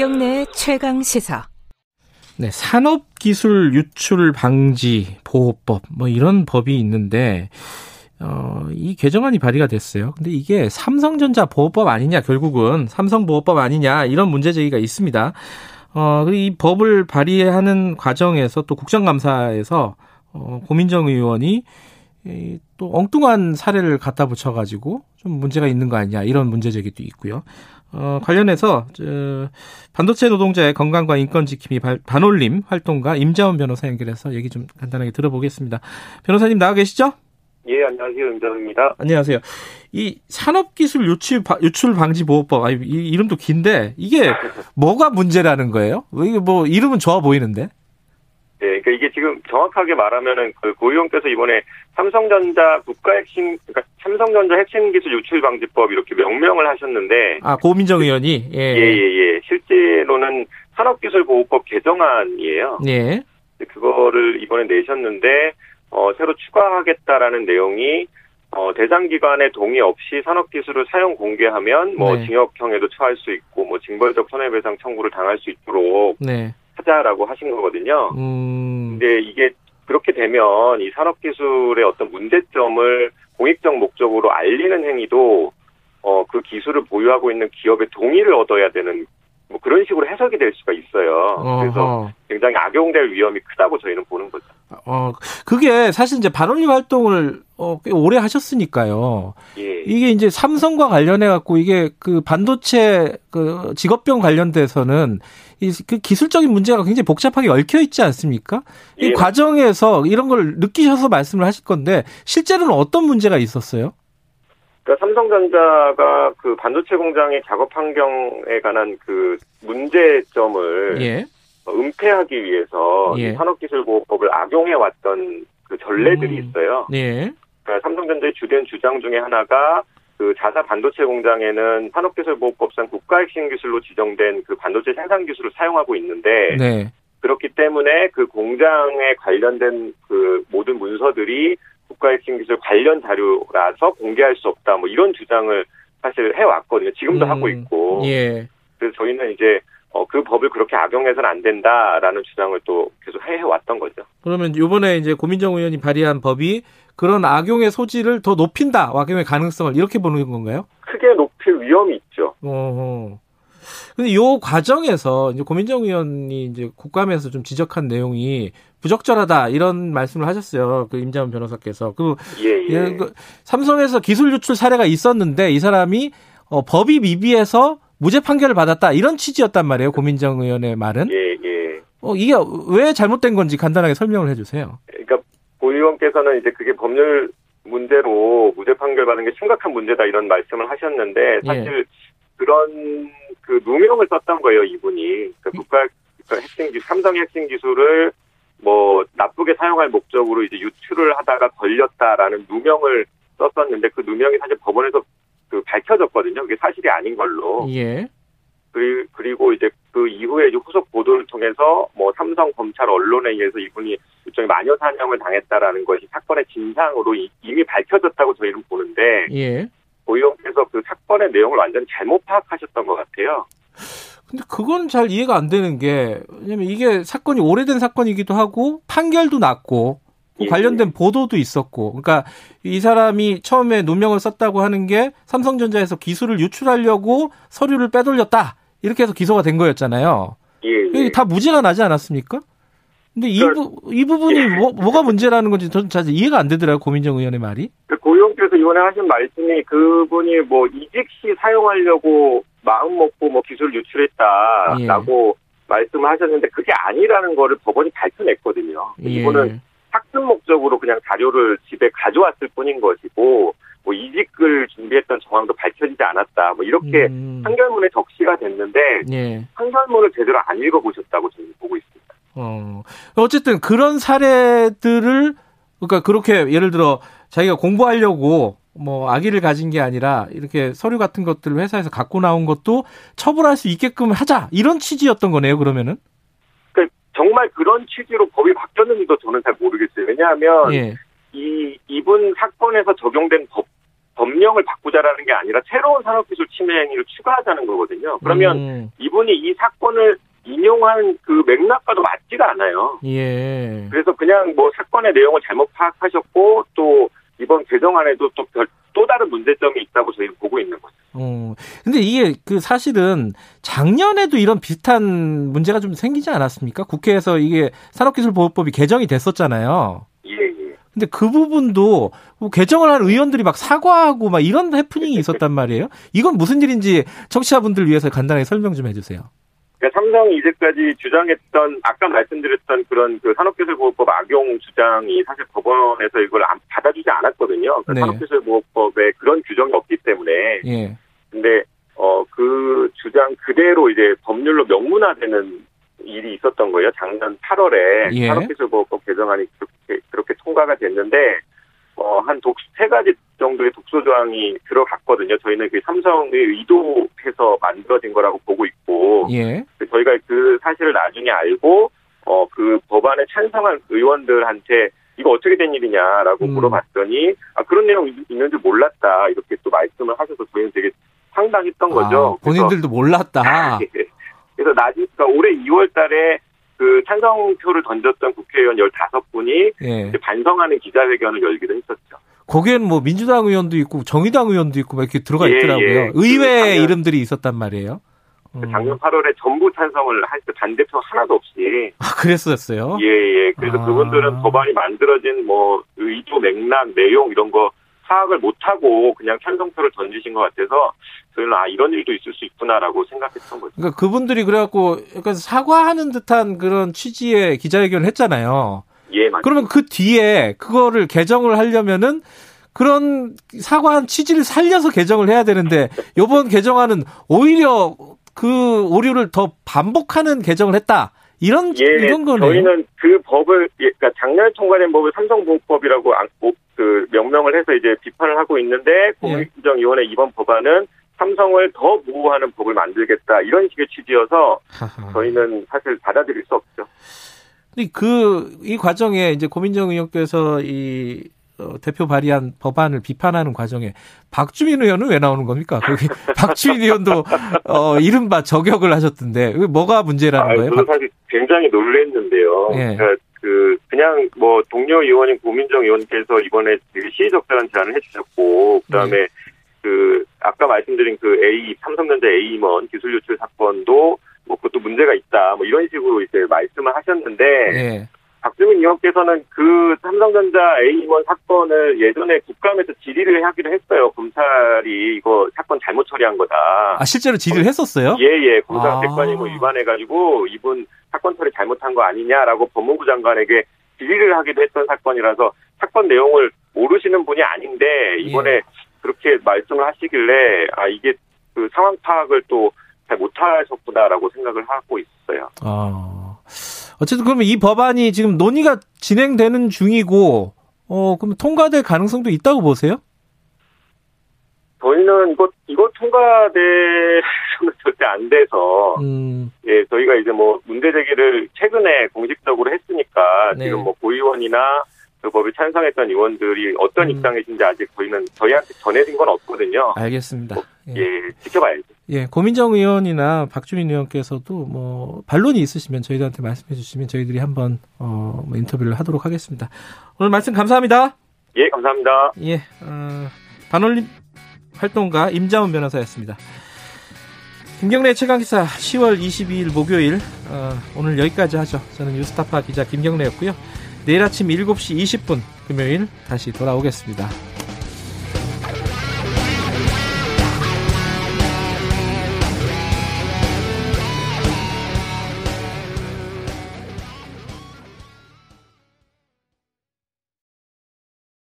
김경래의 최강시사. 네, 산업기술 유출 방지 보호법 뭐 이런 법이 있는데 이 개정안이 발의가 됐어요. 근데 이게 삼성전자 보호법 아니냐, 결국은 삼성 보호법 아니냐 이런 문제 제기가 있습니다. 그리고 이 법을 발의하는 과정에서 또 국정감사에서 고민정 의원이 또 엉뚱한 사례를 갖다 붙여가지고 좀 문제가 있는 거 아니냐 이런 문제 제기도 있고요. 관련해서 반도체 노동자의 건강과 인권 지킴이 반올림 활동가 임자원 변호사 연결해서 얘기 좀 간단하게 들어보겠습니다. 변호사님 나와 계시죠? 예, 안녕하세요. 임자원입니다. 안녕하세요. 이 산업기술 유출 방지 보호법, 아니, 이 이름도 긴데 이게 뭐가 문제라는 거예요? 이게 뭐 이름은 좋아 보이는데? 예, 그러니까 이게 지금 정확하게 말하면은 그 고 의원께서 이번에 삼성전자 삼성전자 핵심 기술 유출 방지법 이렇게 명명을 하셨는데, 아, 고민정 의원이 예. 실제로는 산업기술 보호법 개정안이에요. 예. 그거를 이번에 내셨는데 새로 추가하겠다라는 내용이 대장기관의 동의 없이 산업기술을 사용 공개하면 뭐 네. 징역형에도 처할 수 있고 뭐 징벌적 손해배상 청구를 당할 수 있도록 네. 하자라고 하신 거거든요. 근데 이게 그렇게 되면 이 산업기술의 어떤 문제점을 공익적 목적으로 알리는 행위도 그 기술을 보유하고 있는 기업의 동의를 얻어야 되는 뭐 그런 식으로 해석이 될 수가 있어요. 그래서 굉장히 악용될 위험이 크다고 저희는 보는 거죠. 그게 사실 이제 반올림 활동을 꽤 오래 하셨으니까요. 예. 이게 이제 삼성과 관련해 갖고 이게 그 반도체 그 직업병 관련돼서는 이 그 기술적인 문제가 굉장히 복잡하게 얽혀 있지 않습니까? 예. 이 과정에서 이런 걸 느끼셔서 말씀을 하실 건데 실제로는 어떤 문제가 있었어요? 그러니까 삼성전자가 그 반도체 공장의 작업 환경에 관한 그 문제점을 예. 은폐하기 위해서 예. 산업기술보호법을 악용해왔던 그 전례들이 있어요. 예. 그러니까 삼성전자의 주된 주장 중에 하나가 그 자사 반도체 공장에는 산업기술보호법상 국가핵심기술로 지정된 그 반도체 생산기술을 사용하고 있는데 네. 그렇기 때문에 그 공장에 관련된 그 모든 문서들이 국가핵심기술 관련 자료라서 공개할 수 없다. 뭐 이런 주장을 사실 해왔거든요. 지금도 하고 있고. 예. 그래서 저희는 이제 그 법을 그렇게 악용해서는 안 된다라는 주장을 또 계속 해왔던 거죠. 그러면 이번에 이제 고민정 의원이 발의한 법이 그런 악용의 소지를 더 높인다. 악용의 가능성을 이렇게 보는 건가요? 크게 높일 위험이 있죠. 근데 요 과정에서 이제 고민정 의원이 이제 국감에서 좀 지적한 내용이 부적절하다 이런 말씀을 하셨어요. 그 임자원 변호사께서 그 삼성에서 기술 유출 사례가 있었는데 이 사람이 법이 미비해서 무죄 판결을 받았다 이런 취지였단 말이에요. 고민정 의원의 말은. 예. 이게 왜 잘못된 건지 간단하게 설명을 해주세요. 그러니까 고 의원께서는 이제 그게 법률 문제로 무죄 판결 받는 게 심각한 문제다 이런 말씀을 하셨는데 사실. 예. 그런 그 누명을 썼던 거예요, 이분이. 그러니까 삼성 핵심 기술을 뭐 나쁘게 사용할 목적으로 이제 유출을 하다가 걸렸다라는 누명을 썼었는데 그 누명이 사실 법원에서 그 밝혀졌거든요. 그게 사실이 아닌 걸로. 예. 그리고 이제 그 이후에 이제 후속 보도를 통해서 뭐 삼성 검찰 언론에 의해서 이분이 일종의 마녀 사냥을 당했다라는 것이 사건의 진상으로 이미 밝혀졌다고 저희는 보는데. 예. 고 의원께서 그 사건의 내용을 완전히 잘못 파악하셨던 것 같아요. 근데 그건 잘 이해가 안 되는 게, 왜냐면 이게 사건이 오래된 사건이기도 하고, 판결도 났고, 예. 관련된 보도도 있었고, 그러니까 이 사람이 처음에 누명을 썼다고 하는 게 삼성전자에서 기술을 유출하려고 서류를 빼돌렸다. 이렇게 해서 기소가 된 거였잖아요. 예. 다 무죄가 나지 않았습니까? 근데 이 부분이 예. 뭐가 문제라는 건지 저는 잘 이해가 안 되더라고요, 고민정 의원의 말이. 고 의원께서 이번에 하신 말씀이 그분이 뭐 이직 시 사용하려고 마음 먹고 뭐 기술 유출했다라고 예. 말씀을 하셨는데 그게 아니라는 거를 법원이 밝혀냈거든요. 예. 이분은 학습 목적으로 그냥 자료를 집에 가져왔을 뿐인 것이고 뭐 이직을 준비했던 정황도 밝혀지지 않았다. 뭐 이렇게 판결문에 적시가 됐는데 예. 판결문을 제대로 안 읽어보셨다고 저는 보고 있습니다. 어쨌든 그런 사례들을 그러니까 그렇게 예를 들어 자기가 공부하려고 뭐 악의를 가진 게 아니라 이렇게 서류 같은 것들을 회사에서 갖고 나온 것도 처벌할 수 있게끔 하자 이런 취지였던 거네요. 그러면은 그러니까 정말 그런 취지로 법이 바뀌었는지도 저는 잘 모르겠어요. 왜냐하면 예. 이분 사건에서 적용된 법 법령을 바꾸자라는 게 아니라 새로운 산업기술 침해 행위를 추가하자는 거거든요. 그러면 이분이 이 사건을 인용한 그 맥락과도 맞지가 않아요. 예. 그래서 그냥 뭐 사건의 내용을 잘못 파악하셨고 또 이번 개정안에도 또 다른 문제점이 있다고 저희는 보고 있는 거죠. 근데 이게 그 사실은 작년에도 이런 비슷한 문제가 좀 생기지 않았습니까? 국회에서 이게 산업기술보호법이 개정이 됐었잖아요. 예. 근데 그 부분도 뭐 개정을 한 의원들이 막 사과하고 막 이런 해프닝이 있었단 말이에요. 이건 무슨 일인지 청취자분들 위해서 간단하게 설명 좀 해주세요. 그러니까 삼성이 이제까지 주장했던 아까 말씀드렸던 그런 그 산업기술보호법 악용 주장이 사실 법원에서 이걸 받아주지 않았거든요. 그러니까 네. 산업기술보호법에 그런 규정이 없기 때문에. 예. 근데 그 주장 그대로 이제 법률로 명문화되는 일이 있었던 거예요. 작년 8월에 예. 산업기술보호법 개정안이 그렇게 통과가 됐는데 한 세 가지 정도의 독소 조항이 들어갔거든요. 저희는 그 삼성의 의도해서 만들어진 거라고 보고 있고, 예. 저희가 그 사실을 나중에 알고, 그 법안에 찬성한 의원들한테 이거 어떻게 된 일이냐라고 물어봤더니, 아, 그런 내용이 있는 줄 몰랐다. 이렇게 또 말씀을 하셔서 저희는 되게 황당했던 거죠. 아, 본인들도 그래서, 몰랐다. 그래서 그러니까 올해 2월 달에 그 찬성표를 던졌던 국회의원 15분이 예. 반성하는 기자회견을 열기도 했었죠. 거기엔 뭐 민주당 의원도 있고 정의당 의원도 있고 막 이렇게 들어가 있더라고요. 예. 의회 작년, 이름들이 있었단 말이에요. 작년 8월에 전부 찬성을 할 때 반대표 하나도 없이. 아, 그랬었어요? 예. 그래서 그분들은 법안이 만들어진 뭐 의도 맥락, 내용 이런 거 파악을 못하고 그냥 찬성표를 던지신 것 같아서 저희는 아 이런 일도 있을 수 있구나라고 생각했던 거죠. 그러니까 그분들이 그래갖고 약간 사과하는 듯한 그런 취지의 기자회견을 했잖아요. 예, 맞습니다. 그러면 그 뒤에 그거를 개정을 하려면은 그런 사과한 취지를 살려서 개정을 해야 되는데 이번 개정안은 오히려 그 오류를 더 반복하는 개정을 했다. 이런 거네요. 저희는 그 법을 그러니까 작년에 통과된 법을 삼성보호법이라고 안고 그 명명을 해서 이제 비판을 하고 있는데 공익부정위원회 이번 법안은 삼성을 더 보호하는 법을 만들겠다 이런 식의 취지여서 저희는 사실 받아들일 수 없죠. 근데 이 과정에 이제 고민정 의원께서 이 대표 발의한 법안을 비판하는 과정에 박주민 의원은 왜 나오는 겁니까? 거기 박주민 의원도 이른바 저격을 하셨던데 뭐가 문제라는 거예요? 저도 사실 굉장히 놀랐는데요. 예. 그냥 뭐 동료 의원인 고민정 의원께서 이번에 시의적절한 제안을 해주셨고 그다음에 예. 그 아까 말씀드린 그 삼성전자 A임원 기술 유출 사건도 뭐 그것도 문제가 있다 뭐 이런 식으로 이제 말씀을 하셨는데. 예. 박주민 의원께서는 그 삼성전자 A임원 사건을 예전에 국감에서 질의를 하기로 했어요. 검찰이 이거 사건 잘못 처리한 거다. 아, 실제로 질의를 했었어요? 예. 검사 객관임을 위반해가지고 이분 사건 처리 잘못한 거 아니냐라고 법무부 장관에게 질의를 하기도 했던 사건이라서 사건 내용을 모르시는 분이 아닌데 이번에 예. 그렇게 말씀을 하시길래 아, 이게 그 상황 파악을 또 잘 못하셨구나라고 생각을 하고 있어요. 어쨌든 그러면 이 법안이 지금 논의가 진행되는 중이고, 그럼 통과될 가능성도 있다고 보세요? 저희는 이거 통과돼서는 절대 안 돼서, 예, 저희가 이제 뭐 문제 제기를 최근에 공식적으로 했으니까, 네. 지금 뭐 고의원이나 그 법에 찬성했던 의원들이 어떤 입장이신지 아직 저희한테 전해진 건 없거든요. 알겠습니다. 예, 지켜봐야죠. 예, 고민정 의원이나 박주민 의원께서도 뭐 반론이 있으시면 저희들한테 말씀해 주시면 저희들이 한번 인터뷰를 하도록 하겠습니다. 오늘 말씀 감사합니다. 예, 감사합니다. 예, 반올림 활동가 임자원 변호사였습니다. 김경래 최강기사 10월 22일 목요일 오늘 여기까지 하죠. 저는 뉴스타파 기자 김경래였고요. 내일 아침 7시 20분 금요일 다시 돌아오겠습니다.